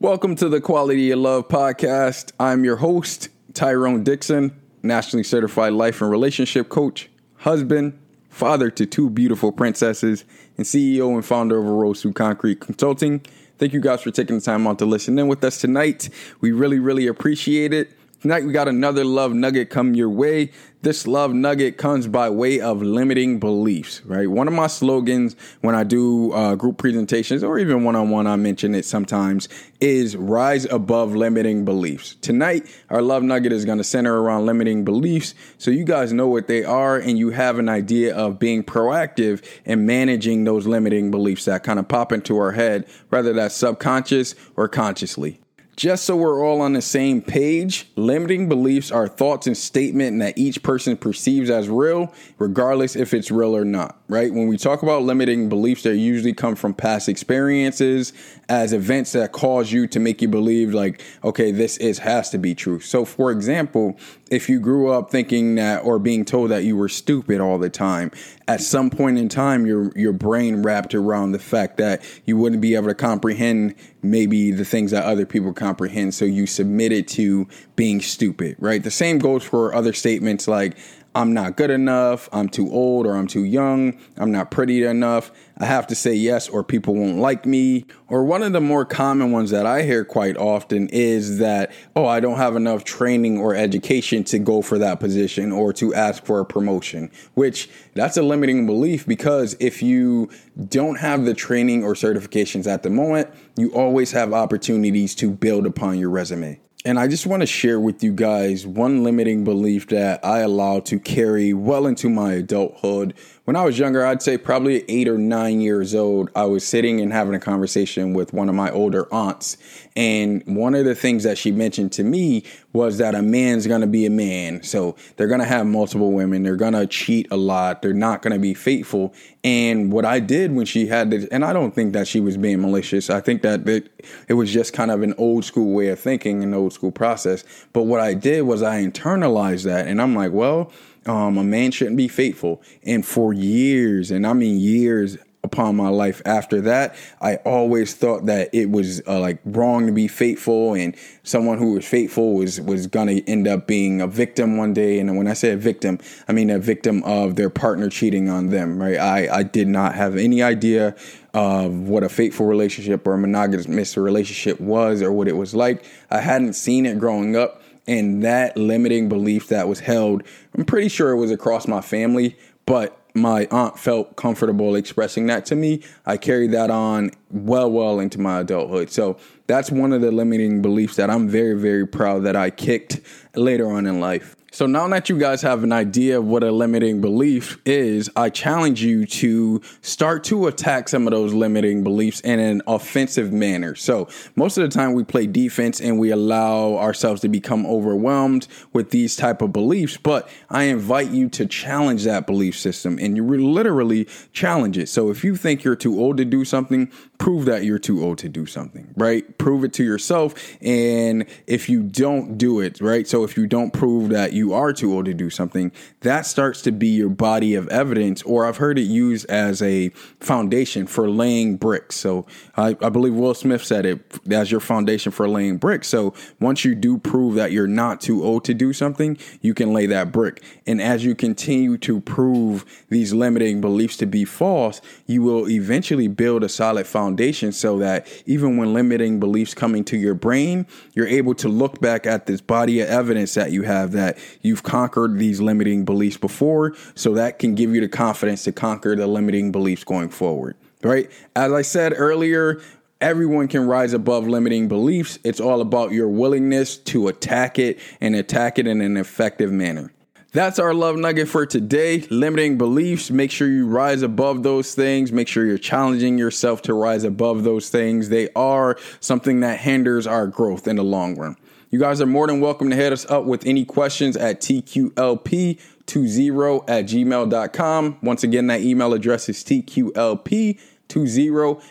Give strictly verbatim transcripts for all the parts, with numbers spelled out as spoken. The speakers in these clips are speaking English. Welcome to the Quality of Love Podcast. I'm your host, Tyrone Dixon, nationally certified life and relationship coach, husband, father to two beautiful princesses, and C E O and founder of Arosu Concrete Consulting. Thank you guys for taking the time out to listen in with us tonight. We really, really appreciate it. Tonight, we got another love nugget come your way. This love nugget comes by way of limiting beliefs, right? One of my slogans when I do uh, group presentations or even one-on-one, I mention it sometimes, is rise above limiting beliefs. Tonight, our love nugget is going to center around limiting beliefs so you guys know what they are and you have an idea of being proactive and managing those limiting beliefs that kind of pop into our head, whether that's subconscious or consciously. Just so we're all on the same page, limiting beliefs are thoughts and statements that each person perceives as real, regardless if it's real or not, right? When we talk about limiting beliefs, they usually come from past experiences as events that cause you to make you believe like, okay, this is has to be true. So, for example, if you grew up thinking that or being told that you were stupid all the time, at some point in time, your your brain wrapped around the fact that you wouldn't be able to comprehend maybe the things that other people comprehend. So you submitted to being stupid, right? The same goes for other statements like, I'm not good enough, I'm too old or I'm too young, I'm not pretty enough, I have to say yes or people won't like me. Or one of the more common ones that I hear quite often is that, oh, I don't have enough training or education to go for that position or to ask for a promotion, which that's a limiting belief because if you don't have the training or certifications at the moment, you always have opportunities to build upon your resume. And I just want to share with you guys one limiting belief that I allow to carry well into my adulthood. When I was younger, I'd say probably eight or nine years old, I was sitting and having a conversation with one of my older aunts. And one of the things that she mentioned to me was that a man's going to be a man. So they're going to have multiple women. They're going to cheat a lot. They're not going to be faithful. And what I did when she had this, and I don't think that she was being malicious. I think that it, it was just kind of an old school way of thinking, an old school process. But what I did was I internalized that and I'm like, well, um, a man shouldn't be faithful. And for years, and I mean years upon my life after that, I always thought that it was uh, like wrong to be faithful. And someone who was faithful was, was going to end up being a victim one day. And when I say a victim, I mean a victim of their partner cheating on them, right? I, I did not have any idea of what a faithful relationship or a monogamous relationship was or what it was like. I hadn't seen it growing up. And that limiting belief that was held, I'm pretty sure it was across my family, but my aunt felt comfortable expressing that to me. I carried that on well, well into my adulthood. So that's one of the limiting beliefs that I'm very, very proud that I kicked later on in life. So now that you guys have an idea of what a limiting belief is, I challenge you to start to attack some of those limiting beliefs in an offensive manner. So most of the time we play defense and we allow ourselves to become overwhelmed with these type of beliefs. But I invite you to challenge that belief system and you literally challenge it. So if you think you're too old to do something, prove that you're too old to do something, right? Prove it to yourself. And if you don't do it, right? So if you don't prove that you you are too old to do something, that starts to be your body of evidence, or I've heard it used as a foundation for laying bricks. So I, I believe Will Smith said it as your foundation for laying bricks. So once you do prove that you're not too old to do something, you can lay that brick. And as you continue to prove these limiting beliefs to be false, you will eventually build a solid foundation so that even when limiting beliefs come into your brain, you're able to look back at this body of evidence that you have that you've conquered these limiting beliefs before, so that can give you the confidence to conquer the limiting beliefs going forward, right? As I said earlier, everyone can rise above limiting beliefs. It's all about your willingness to attack it and attack it in an effective manner. That's our love nugget for today. Limiting beliefs. Make sure you rise above those things. Make sure you're challenging yourself to rise above those things. They are something that hinders our growth in the long run. You guys are more than welcome to hit us up with any questions at T Q L P twenty at gmail dot com. Once again, that email address is T Q L P twenty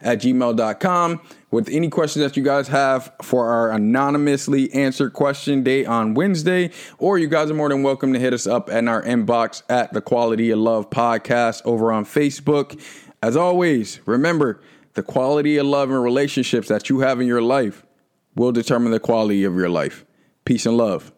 at gmail dot com. With any questions that you guys have for our anonymously answered question day on Wednesday, or you guys are more than welcome to hit us up in our inbox at the Quality of Love Podcast over on Facebook. As always, remember, the quality of love and relationships that you have in your life will determine the quality of your life. Peace and love.